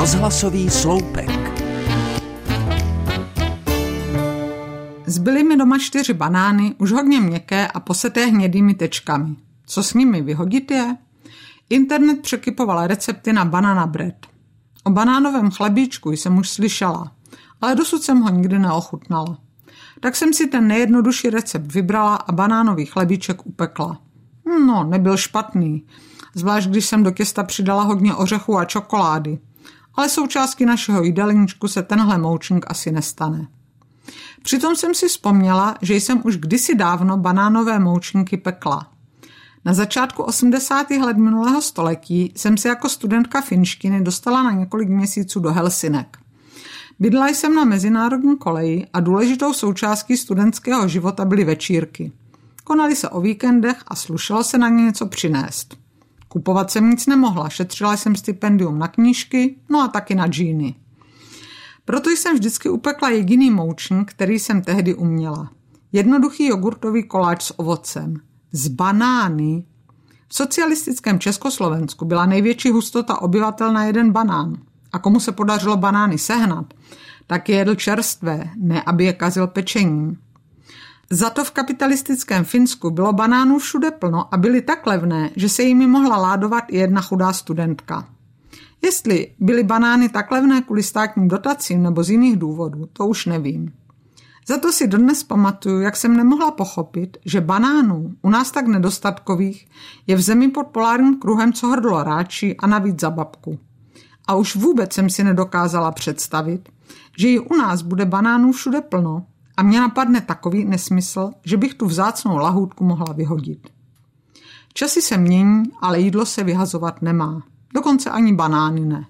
Rozhlasový sloupek. Zbyly mi doma 4 banány, už hodně měkké a poseté hnědými tečkami. Co s nimi, vyhodit je? Internet překypoval recepty na banana bread. O banánovém chlebíčku jsem už slyšela, ale dosud jsem ho nikdy neochutnala. Tak jsem si ten nejjednodušší recept vybrala a banánový chlebíček upekla. No, nebyl špatný, zvlášť když jsem do těsta přidala hodně ořechů a čokolády. Ale součástí našeho jídelníčku se tenhle moučník asi nestane. Přitom jsem si vzpomněla, že jsem už kdysi dávno banánové moučníky pekla. Na začátku 80. let minulého století jsem se jako studentka finštiny dostala na několik měsíců do Helsinek. Bydla jsem na mezinárodní koleji a důležitou součástí studentského života byly večírky. Konaly se o víkendech a slušelo se na ně něco přinést. Kupovat jsem nic nemohla, šetřila jsem stipendium na knížky, no a taky na džíny. Proto jsem vždycky upekla jediný moučník, který jsem tehdy uměla. Jednoduchý jogurtový koláč s ovocem. Z banány. V socialistickém Československu byla největší hustota obyvatel na jeden banán. A komu se podařilo banány sehnat, tak je jedl čerstvé, ne aby je kazil pečením. Zato v kapitalistickém Finsku bylo banánů všude plno a byly tak levné, že se jimi mohla ládovat i jedna chudá studentka. Jestli byly banány tak levné kvůli státním dotacím nebo z jiných důvodů, to už nevím. Zato si dodnes pamatuju, jak jsem nemohla pochopit, že banánů, u nás tak nedostatkových, je v zemi pod polárním kruhem co hrdlo ráčí a navíc za babku. A už vůbec jsem si nedokázala představit, že i u nás bude banánů všude plno a mě napadne takový nesmysl, že bych tu vzácnou lahůdku mohla vyhodit. Časy se mění, ale jídlo se vyhazovat nemá. Dokonce ani banány ne.